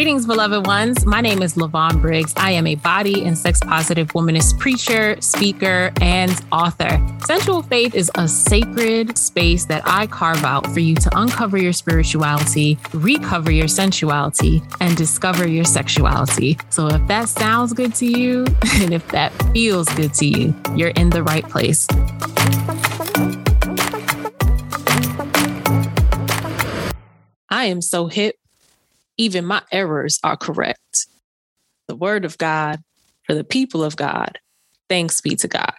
Greetings, beloved ones. My name is LaVon Briggs. I am a body and sex-positive womanist preacher, speaker, and author. Sensual Faith is a sacred space that I carve out for you to uncover your spirituality, recover your sensuality, and discover your sexuality. So if that sounds good to you, and if that feels good to you, you're in the right place. I am so hip. Even my errors are correct. The word of God for the people of God. Thanks be to God.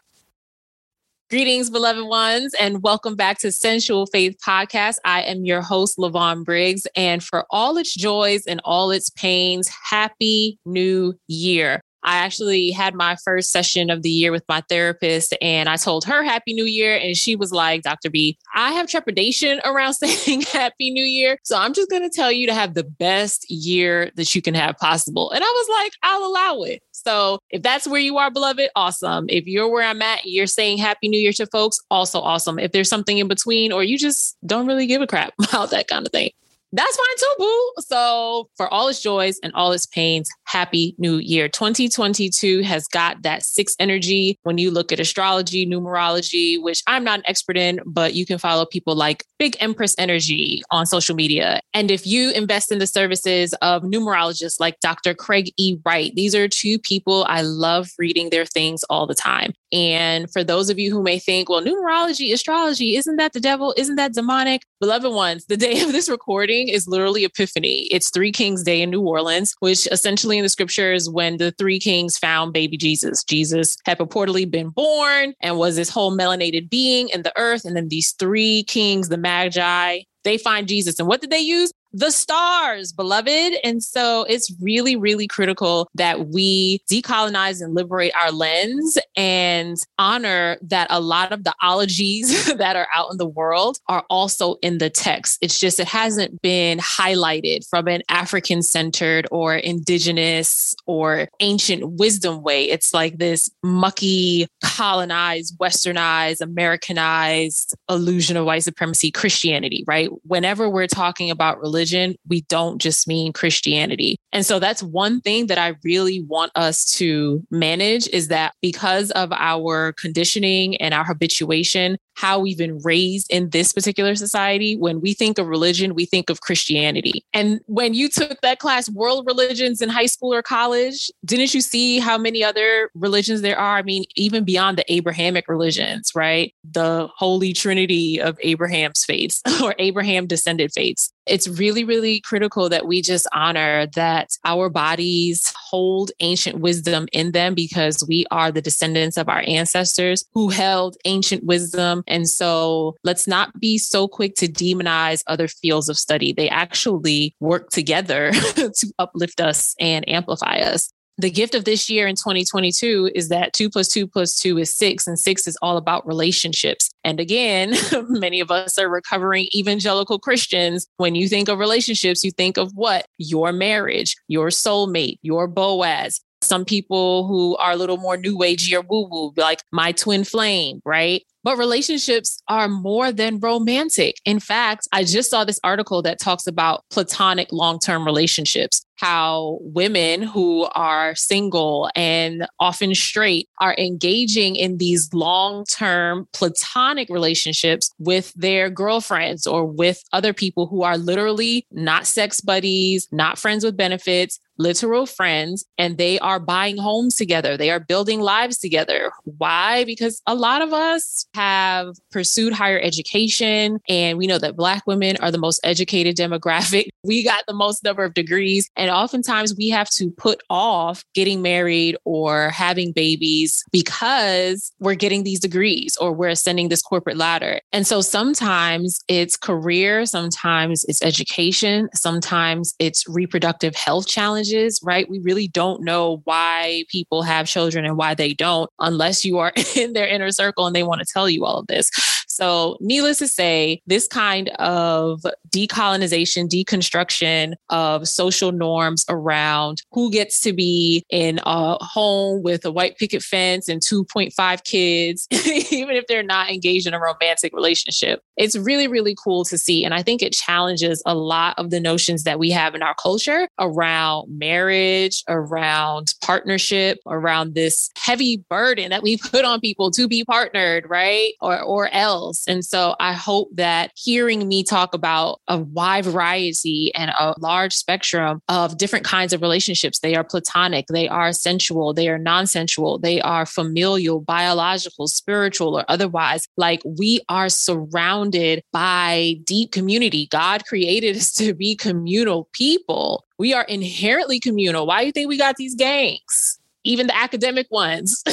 Greetings, beloved ones, and welcome back to Sensual Faith Podcast. I am your host, LaVon Briggs, and for all its joys and all its pains, Happy New Year. I actually had my first session of the year with my therapist, and I told her Happy New Year, and she was like, Dr. B, I have trepidation around saying Happy New Year. So I'm just going to tell you to have the best year that you can have possible. And I was like, I'll allow it. So if that's where you are, beloved, awesome. If you're where I'm at, you're saying Happy New Year to folks, also awesome. If there's something in between, or you just don't really give a crap about that kind of thing, that's fine too, boo. So for all its joys and all its pains, Happy New Year. 2022 has got that sixth energy. When you look at astrology, numerology, which I'm not an expert in, but you can follow people like Big Empress Energy on social media. And if you invest in the services of numerologists like Dr. Craig E. Wright, these are two people I love reading their things all the time. And for those of you who may think, well, numerology, astrology, isn't that the devil? Isn't that demonic? Beloved ones, the day of this recording is literally Epiphany. It's Three Kings Day in New Orleans, which essentially in the scriptures, when the three kings found baby Jesus. Jesus had purportedly been born and was this whole melanated being in the earth. And then these three kings, the Magi, they find Jesus. And what did they use? The stars, beloved. And so it's really, really critical that we decolonize and liberate our lens and honor that a lot of the ologies that are out in the world are also in the text. It's just, it hasn't been highlighted from an African-centered or indigenous or ancient wisdom way. It's like this mucky, colonized, westernized, Americanized illusion of white supremacy, Christianity, right? Whenever we're talking about religion, we don't just mean Christianity. And so that's one thing that I really want us to manage, is that because of our conditioning and our habituation, how we've been raised in this particular society, when we think of religion, we think of Christianity. And when you took that class, world religions in high school or college, didn't you see how many other religions there are? I mean, even beyond the Abrahamic religions, right? The Holy Trinity of Abraham's faiths or Abraham descended faiths. It's really, really critical that we just honor that our bodies hold ancient wisdom in them, because we are the descendants of our ancestors who held ancient wisdom. And so let's not be so quick to demonize other fields of study. They actually work together to uplift us and amplify us. The gift of this year in 2022 is that 2 + 2 + 2 is 6, and 6 is all about relationships. And again, many of us are recovering evangelical Christians. When you think of relationships, you think of what? Your marriage, your soulmate, your Boaz. Some people who are a little more new agey or woo-woo, like my twin flame, right? But relationships are more than romantic. In fact, I just saw this article that talks about platonic long-term relationships, how women who are single and often straight are engaging in these long-term platonic relationships with their girlfriends or with other people who are literally not sex buddies, not friends with benefits, literal friends, and they are buying homes together. They are building lives together. Why? Because a lot of us have pursued higher education, and we know that Black women are the most educated demographic. We got the most number of degrees, and oftentimes we have to put off getting married or having babies because we're getting these degrees or we're ascending this corporate ladder. And so sometimes it's career, sometimes it's education, sometimes it's reproductive health challenges. Right? We really don't know why people have children and why they don't, unless you are in their inner circle and they want to tell tell you all of this. So needless to say, this kind of decolonization, deconstruction of social norms around who gets to be in a home with a white picket fence and 2.5 kids, even if they're not engaged in a romantic relationship. It's really, really cool to see. And I think it challenges a lot of the notions that we have in our culture around marriage, around partnership, around this heavy burden that we put on people to be partnered, right? Or else. And so I hope that hearing me talk about a wide variety and a large spectrum of different kinds of relationships, they are platonic, they are sensual, they are non-sensual, they are familial, biological, spiritual, or otherwise, like we are surrounded by deep community. God created us to be communal people. We are inherently communal. Why do you think we got these gangs? Even the academic ones,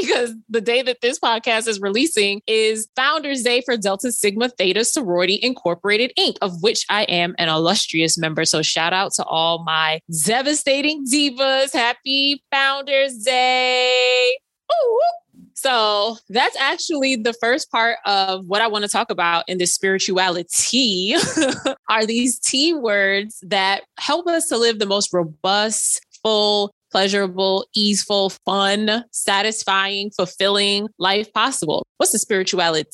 because the day that this podcast is releasing is Founders Day for Delta Sigma Theta Sorority Incorporated, Inc., of which I am an illustrious member. So shout out to all my devastating divas. Happy Founders Day. Ooh. So that's actually the first part of what I want to talk about in this spirituality are these T words that help us to live the most robust, full, pleasurable, easeful, fun, satisfying, fulfilling life possible. What's the spirituality,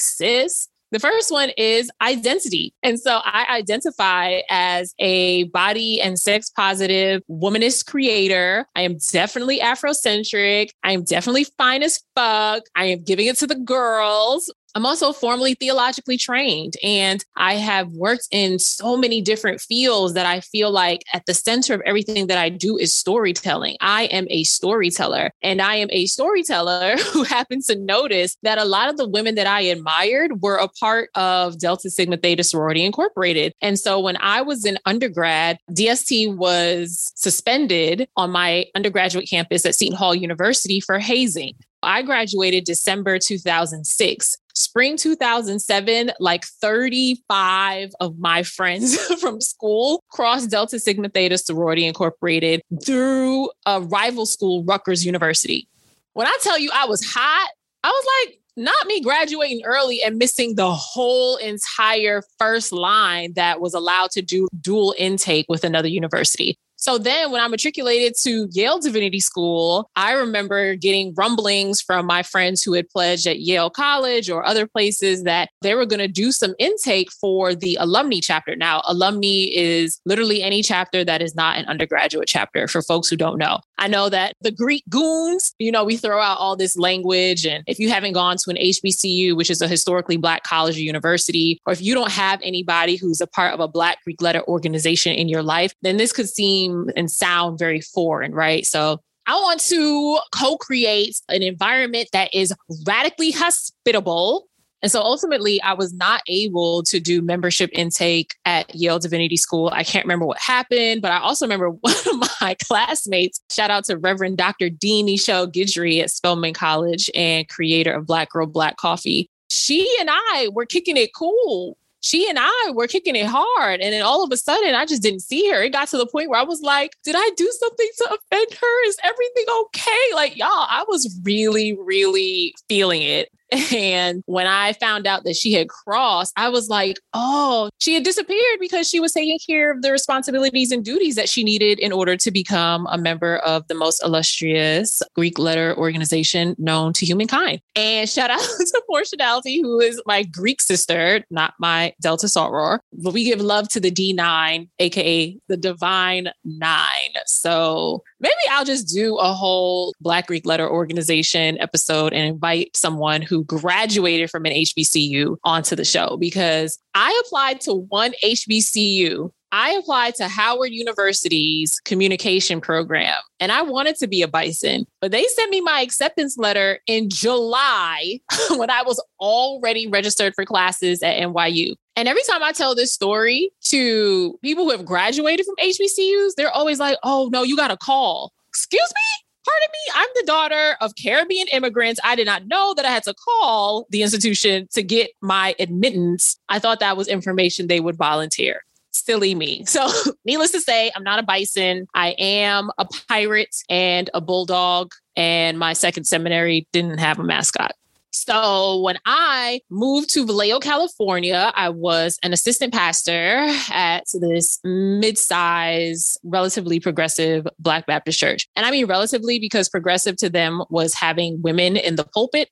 sis? The first one is identity. And so I identify as a body and sex positive womanist creator. I am definitely Afrocentric. I am definitely fine as fuck. I am giving it to the girls. I'm also formally theologically trained, and I have worked in so many different fields that I feel like at the center of everything that I do is storytelling. I am a storyteller, and I am a storyteller who happens to notice that a lot of the women that I admired were a part of Delta Sigma Theta Sorority Incorporated. And so when I was in undergrad, DST was suspended on my undergraduate campus at Seton Hall University for hazing. I graduated December 2006. Spring 2007, like 35 of my friends from school crossed Delta Sigma Theta Sorority Incorporated through a rival school, Rutgers University. When I tell you I was hot, I was like, not me graduating early and missing the whole entire first line that was allowed to do dual intake with another university. So then when I matriculated to Yale Divinity School, I remember getting rumblings from my friends who had pledged at Yale College or other places that they were going to do some intake for the alumni chapter. Now, alumni is literally any chapter that is not an undergraduate chapter for folks who don't know. I know that the Greek goons, you know, we throw out all this language. And if you haven't gone to an HBCU, which is a historically Black college or university, or if you don't have anybody who's a part of a Black Greek letter organization in your life, then this could seem and sound very foreign, right? So I want to co-create an environment that is radically hospitable. And so ultimately, I was not able to do membership intake at Yale Divinity School. I can't remember what happened, but I also remember one of my classmates, shout out to Reverend Dr. D. Nichelle Guidry at Spelman College and creator of Black Girl, Black Coffee. She and I were kicking it cool. She and I were kicking it hard. And then all of a sudden, I just didn't see her. It got to the point where I was like, did I do something to offend her? Is everything okay? Like, y'all, I was really, really feeling it. And when I found out that she had crossed, I was like, oh, she had disappeared because she was taking care of the responsibilities and duties that she needed in order to become a member of the most illustrious Greek letter organization known to humankind. And shout out to Portionality, who is my Greek sister, not my Delta soror, but we give love to the D9, aka the Divine Nine. So maybe I'll just do a whole Black Greek letter organization episode and invite someone who graduated from an HBCU onto the show, because I applied to one HBCU. I applied to Howard University's communication program, and I wanted to be a bison, but they sent me my acceptance letter in July when I was already registered for classes at NYU. And every time I tell this story to people who have graduated from HBCUs, they're always like, oh, no, you got a call. Excuse me? Pardon me, I'm the daughter of Caribbean immigrants. I did not know that I had to call the institution to get my admittance. I thought that was information they would volunteer. Silly me. So needless to say, I'm not a bison. I am a pirate and a bulldog. And my second seminary didn't have a mascot. So when I moved to Vallejo, California, I was an assistant pastor at this mid-size, relatively progressive Black Baptist church. And I mean relatively because progressive to them was having women in the pulpit.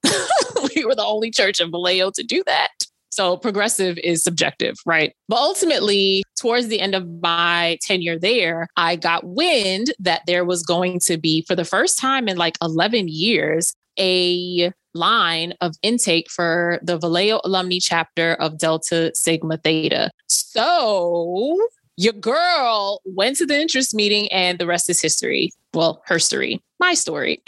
We were the only church in Vallejo to do that. So progressive is subjective, right? But ultimately, towards the end of my tenure there, I got wind that there was going to be, for the first time in like 11 years, a line of intake for the Vallejo Alumni Chapter of Delta Sigma Theta. So your girl went to the interest meeting and the rest is history. Well, her story, my story.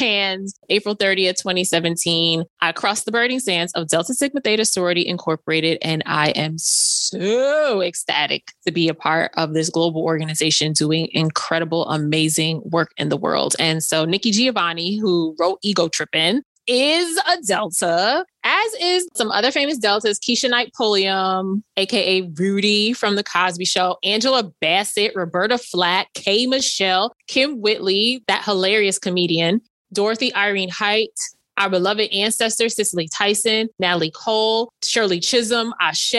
And April 30th, 2017, I crossed the burning sands of Delta Sigma Theta Sorority Incorporated. And I am so ecstatic to be a part of this global organization doing incredible, amazing work in the world. And so Nikki Giovanni, who wrote Ego Tripping, is a Delta, as is some other famous Deltas, Keisha Knight Pulliam, aka Rudy from The Cosby Show, Angela Bassett, Roberta Flack, K. Michelle, Kim Whitley, that hilarious comedian, Dorothy Irene Height, our beloved ancestor, Cicely Tyson, Natalie Cole, Shirley Chisholm, Ashe,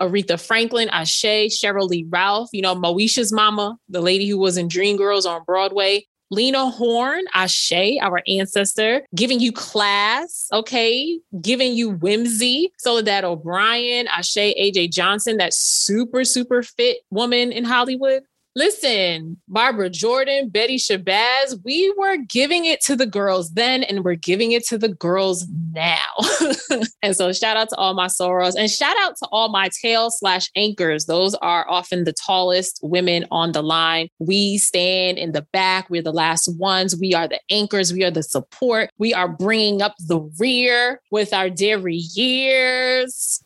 Aretha Franklin, Ashe, Cheryl Lee Ralph, you know, Moesha's mama, the lady who was in Dreamgirls on Broadway, Lena Horne, Ashe, our ancestor, giving you class, okay, giving you whimsy. Soledad O'Brien, Ashe, AJ Johnson, that super, super fit woman in Hollywood. Listen, Barbara Jordan, Betty Shabazz, we were giving it to the girls then and we're giving it to the girls now. And so shout out to all my sorors and shout out to all my tail/anchors. Those are often the tallest women on the line. We stand in the back. We're the last ones. We are the anchors. We are the support. We are bringing up the rear with our derrieres.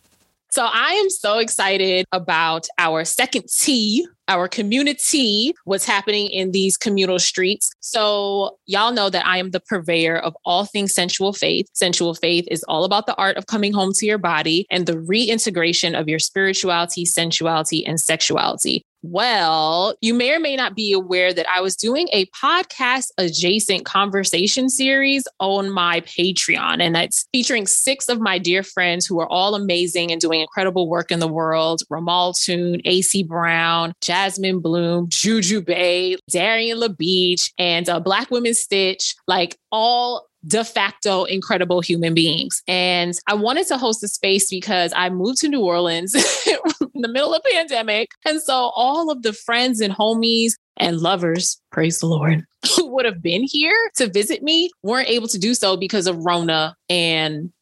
So I am so excited about our second T, our community, what's happening in these communal streets. So y'all know that I am the purveyor of all things sensual faith. Sensual faith is all about the art of coming home to your body and the reintegration of your spirituality, sensuality, and sexuality. Well, you may or may not be aware that I was doing a podcast adjacent conversation series on my Patreon, and that's featuring 6 of my dear friends who are all amazing and doing incredible work in the world. Ramal Toon, AC Brown, Jasmine Bloom, Juju Bay, Darian LaBeach, and Black Women Stitch, like all de facto incredible human beings. And I wanted to host a space because I moved to New Orleans in the middle of the pandemic. And so all of the friends and homies and lovers, praise the Lord, who would have been here to visit me weren't able to do so because of Rona and ...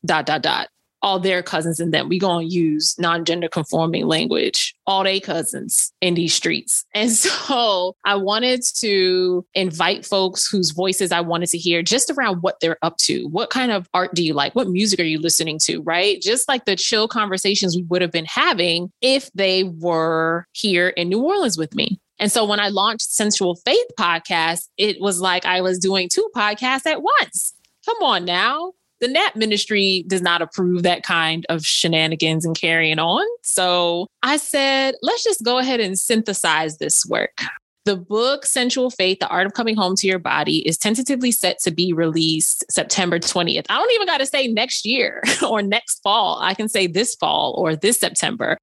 all their cousins and them. We going to use non-gender conforming language, all they cousins in these streets. And so I wanted to invite folks whose voices I wanted to hear just around what they're up to. What kind of art do you like? What music are you listening to, right? Just like the chill conversations we would have been having if they were here in New Orleans with me. And so when I launched Sensual Faith Podcast, it was like I was doing 2 podcasts at once. Come on now. The NAP ministry does not approve that kind of shenanigans and carrying on. So I said, let's just go ahead and synthesize this work. The book, Sensual Faith, The Art of Coming Home to Your Body, is tentatively set to be released September 20th. I don't even got to say next year or next fall. I can say this fall or this September.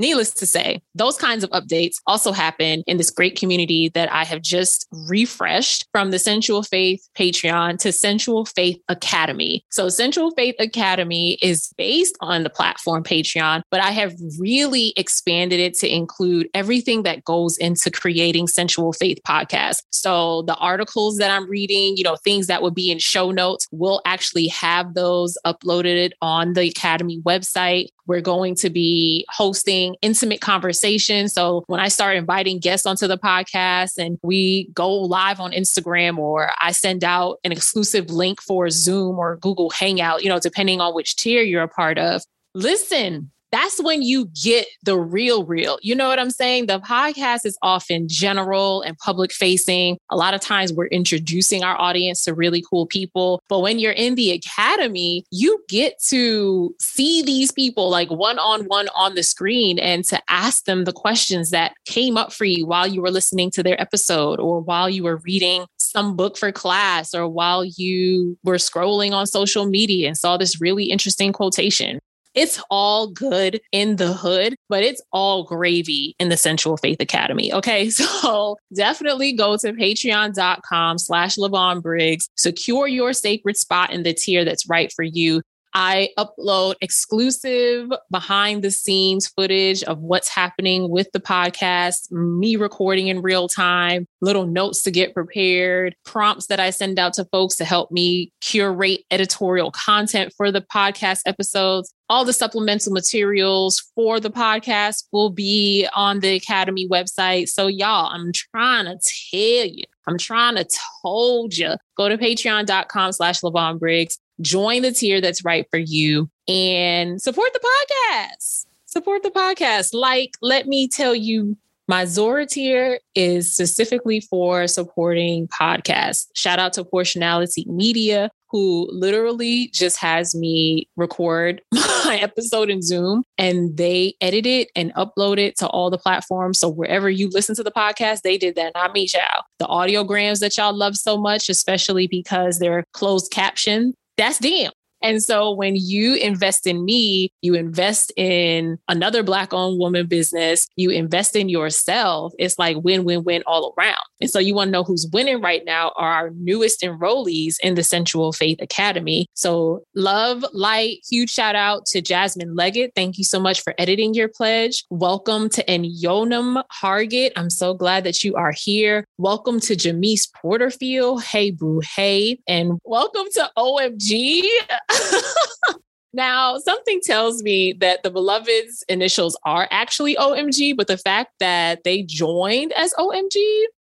Needless to say, those kinds of updates also happen in this great community that I have just refreshed from the Sensual Faith Patreon to Sensual Faith Academy. So Sensual Faith Academy is based on the platform Patreon, but I have really expanded it to include everything that goes into creating Sensual Faith Podcast. So the articles that I'm reading, you know, things that would be in show notes, we'll actually have those uploaded on the Academy website. We're going to be hosting intimate conversations. So when I start inviting guests onto the podcast and we go live on Instagram, or I send out an exclusive link for Zoom or Google Hangout, you know, depending on which tier you're a part of. Listen, that's when you get the real. You know what I'm saying? The podcast is often general and public facing. A lot of times we're introducing our audience to really cool people. But when you're in the academy, you get to see these people like one-on-one on the screen and to ask them the questions that came up for you while you were listening to their episode or while you were reading some book for class or while you were scrolling on social media and saw this really interesting quotation. It's all good in the hood, but it's all gravy in the Sensual Faith Academy. Okay, so definitely go to patreon.com/LaVon Briggs. Secure your sacred spot in the tier that's right for you. I upload exclusive behind the scenes footage of what's happening with the podcast, me recording in real time, little notes to get prepared, prompts that I send out to folks to help me curate editorial content for the podcast episodes. All the supplemental materials for the podcast will be on the Academy website. So y'all, I'm trying to tell you, go to patreon.com/LaVon Briggs. Join the tier that's right for you and support the podcast. Support the podcast. Like, let me tell you, my Zora tier is specifically for supporting podcasts. Shout out to Portionality Media, who literally just has me record my episode in Zoom and they edit it and upload it to all the platforms. So wherever you listen to the podcast, they did that, not me, child. The audiograms that y'all love so much, especially because they're closed captioned, that's them. And so when you invest in me, you invest in another Black-owned woman business, you invest in yourself. It's like win, win, win all around. And so you want to know who's winning right now are our newest enrollees in the Sensual Faith Academy. So love, light, huge shout out to Jasmine Leggett. Thank you so much for editing your pledge. Welcome to Enyonam Hargett. I'm so glad that you are here. Welcome to Jamise Porterfield. Hey, boo, hey. And welcome to OMG. Now, something tells me that the Beloved's initials are actually OMG, but the fact that they joined as OMG,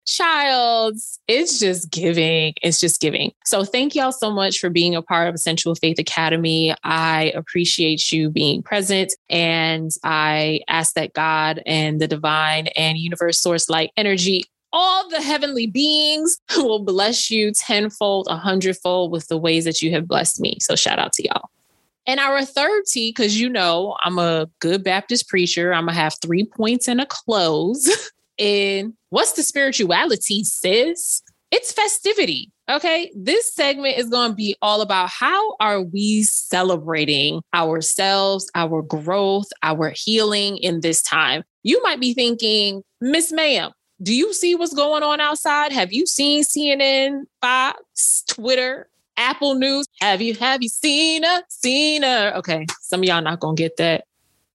childs, it's just giving. It's just giving. So thank y'all so much for being a part of Sensual Faith Academy. I appreciate you being present. And I ask that God and the divine and universe source light energy, all the heavenly beings will bless you tenfold, 100-fold with the ways that you have blessed me. So shout out to y'all. And our third T, because you know I'm a good Baptist preacher, I'm going to have 3 points and a close. And what's the spirituality, sis? It's festivity. Okay, this segment is going to be all about how are we celebrating ourselves, our growth, our healing in this time. You might be thinking, Miss Ma'am, do you see what's going on outside? Have you seen CNN, Fox, Twitter, Apple News? Have you seen her? Okay. Some of y'all not going to get that.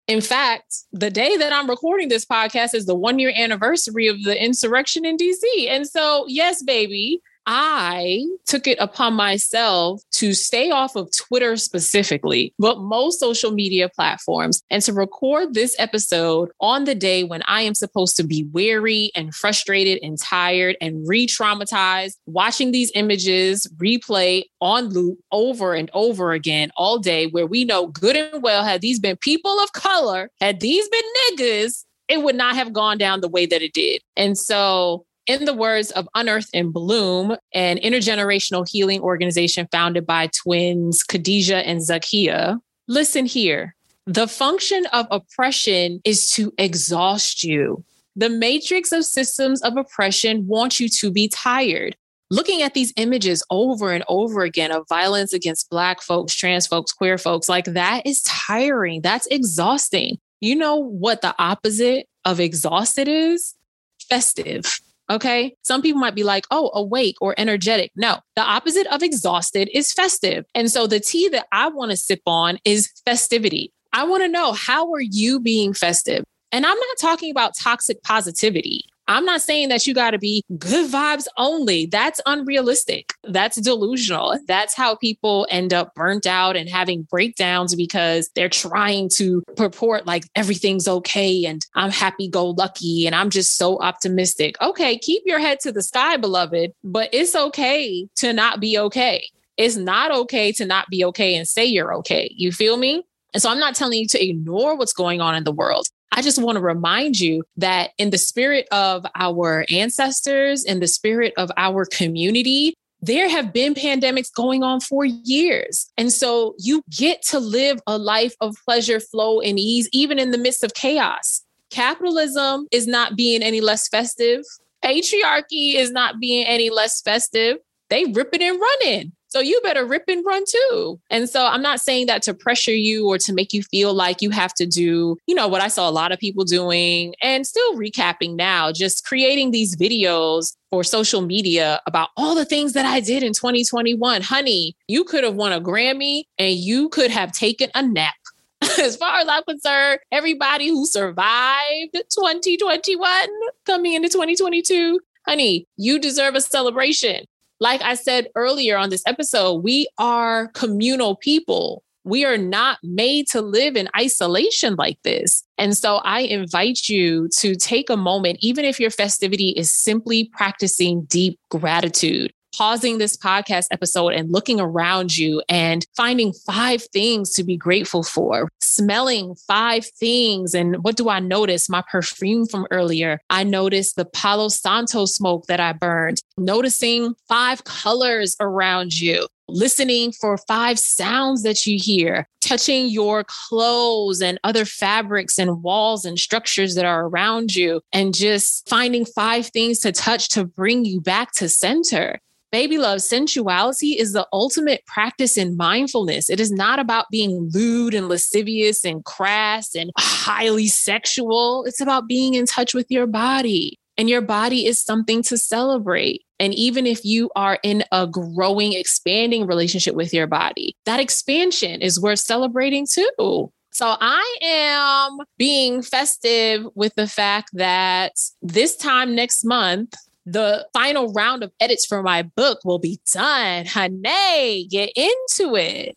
In fact, the day that I'm recording this podcast is the 1-year anniversary of the insurrection in DC. And so, yes, baby, I took it upon myself to stay off of Twitter specifically, but most social media platforms, and to record this episode on the day when I am supposed to be weary and frustrated and tired and re-traumatized, watching these images replay on loop over and over again all day, where we know good and well, had these been people of color, had these been niggas, it would not have gone down the way that it did. And so, in the words of Unearth and Bloom, an intergenerational healing organization founded by twins Khadijah and Zakiya, listen here. The function of oppression is to exhaust you. The matrix of systems of oppression wants you to be tired. Looking at these images over and over again of violence against Black folks, trans folks, queer folks, like that is tiring. That's exhausting. You know what the opposite of exhausted is? Festive. Okay. Some people might be like, oh, awake or energetic. No, the opposite of exhausted is festive. And so the tea that I want to sip on is festivity. I want to know, how are you being festive? And I'm not talking about toxic positivity. I'm not saying that you got to be good vibes only. That's unrealistic. That's delusional. That's how people end up burnt out and having breakdowns because they're trying to purport like everything's okay and I'm happy-go-lucky and I'm just so optimistic. Okay, keep your head to the sky, beloved, but it's okay to not be okay. It's not okay to not be okay and say you're okay. You feel me? And so I'm not telling you to ignore what's going on in the world. I just want to remind you that in the spirit of our ancestors, in the spirit of our community, there have been pandemics going on for years. And so you get to live a life of pleasure, flow, and ease, even in the midst of chaos. Capitalism is not being any less festive. Patriarchy is not being any less festive. They ripping and running. So you better rip and run too. And so I'm not saying that to pressure you or to make you feel like you have to do, you know, what I saw a lot of people doing and still recapping now, just creating these videos for social media about all the things that I did in 2021. Honey, you could have won a Grammy and you could have taken a nap. As far as I'm concerned, everybody who survived 2021 coming into 2022, honey, you deserve a celebration. Like I said earlier on this episode, we are communal people. We are not made to live in isolation like this. And so I invite you to take a moment, even if your festivity is simply practicing deep gratitude, pausing this podcast episode and looking around you and finding 5 things to be grateful for, smelling 5 things. And what do I notice? My perfume from earlier. I noticed the Palo Santo smoke that I burned, noticing 5 colors around you, listening for 5 sounds that you hear, touching your clothes and other fabrics and walls and structures that are around you, and just finding 5 things to touch to bring you back to center. Baby love, sensuality is the ultimate practice in mindfulness. It is not about being lewd and lascivious and crass and highly sexual. It's about being in touch with your body. And your body is something to celebrate. And even if you are in a growing, expanding relationship with your body, that expansion is worth celebrating too. So I am being festive with the fact that this time next month, the final round of edits for my book will be done. Honey, get into it.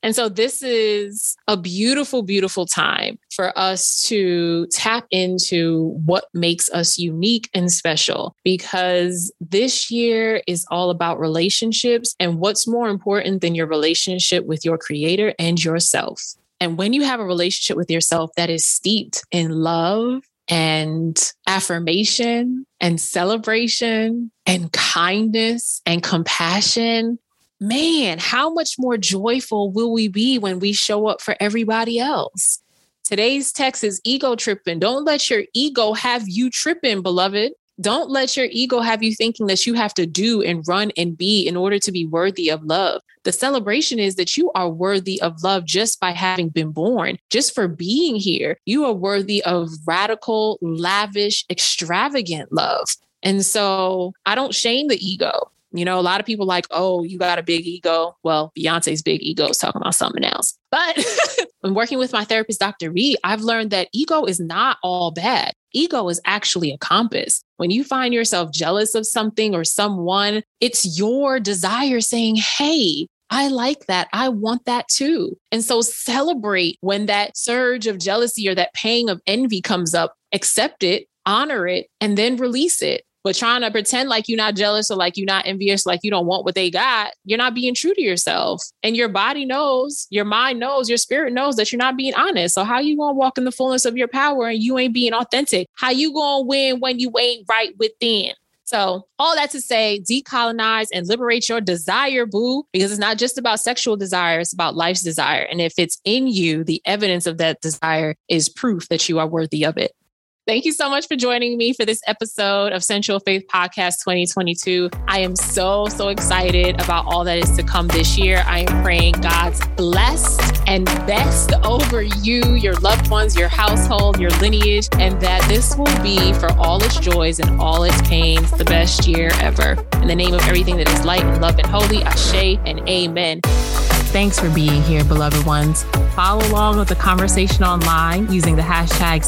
And so this is a beautiful, beautiful time for us to tap into what makes us unique and special, because this year is all about relationships and what's more important than your relationship with your creator and yourself. And when you have a relationship with yourself that is steeped in love and affirmation and celebration and kindness and compassion, man, how much more joyful will we be when we show up for everybody else? Today's text is ego tripping. Don't let your ego have you tripping, beloved. Don't let your ego have you thinking that you have to do and run and be in order to be worthy of love. The celebration is that you are worthy of love just by having been born, just for being here. You are worthy of radical, lavish, extravagant love. And so I don't shame the ego. You know, a lot of people like, oh, you got a big ego. Well, Beyonce's big ego is talking about something else. But when working with my therapist, Dr. Reed, I've learned that ego is not all bad. Ego is actually a compass. When you find yourself jealous of something or someone, it's your desire saying, hey, I like that. I want that too. And so celebrate when that surge of jealousy or that pang of envy comes up, accept it, honor it, and then release it. But trying to pretend like you're not jealous or like you're not envious, like you don't want what they got, you're not being true to yourself. And your body knows, your mind knows, your spirit knows that you're not being honest. So how you going to walk in the fullness of your power and you ain't being authentic? How you going to win when you ain't right within? So all that to say, decolonize and liberate your desire, boo, because it's not just about sexual desire. It's about life's desire. And if it's in you, the evidence of that desire is proof that you are worthy of it. Thank you so much for joining me for this episode of Sensual Faith Podcast 2022. I am so, so excited about all that is to come this year. I am praying God's blessed and best over you, your loved ones, your household, your lineage, and that this will be, for all its joys and all its pains, the best year ever. In the name of everything that is light and love and holy, ashe and amen. Thanks for being here, beloved ones. Follow along with the conversation online using the hashtag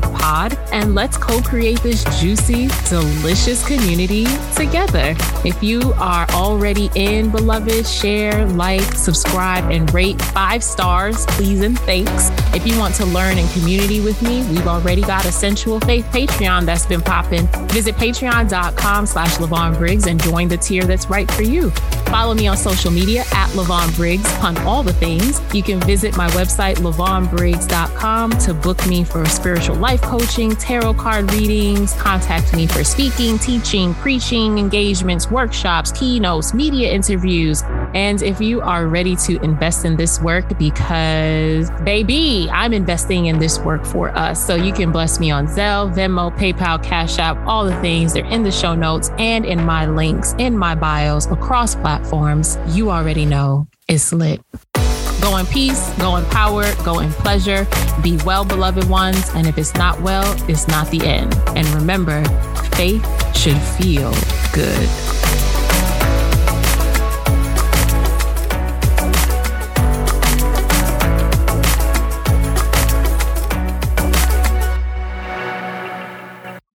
#SensualFaithPod, and let's co-create this juicy, delicious community together. If you are already in, beloved, share, like, subscribe, and rate 5 stars, please and thanks. If you want to learn in community with me, we've already got a Sensual Faith Patreon that's been popping. Visit patreon.com/LaVon Briggs and join the tier that's right for you. Follow me on social media at LaVon LaVon Briggs on all the things. You can visit my website, lavonbriggs.com, to book me for spiritual life coaching, tarot card readings, contact me for speaking, teaching, preaching, engagements, workshops, keynotes, media interviews. And if you are ready to invest in this work, because baby, I'm investing in this work for us. So you can bless me on Zelle, Venmo, PayPal, Cash App, all the things. They're in the show notes and in my links, in my bios, across platforms. You already know it's lit. Go in peace, go in power, go in pleasure. Be well, beloved ones. And if it's not well, it's not the end. And remember, faith should feel good.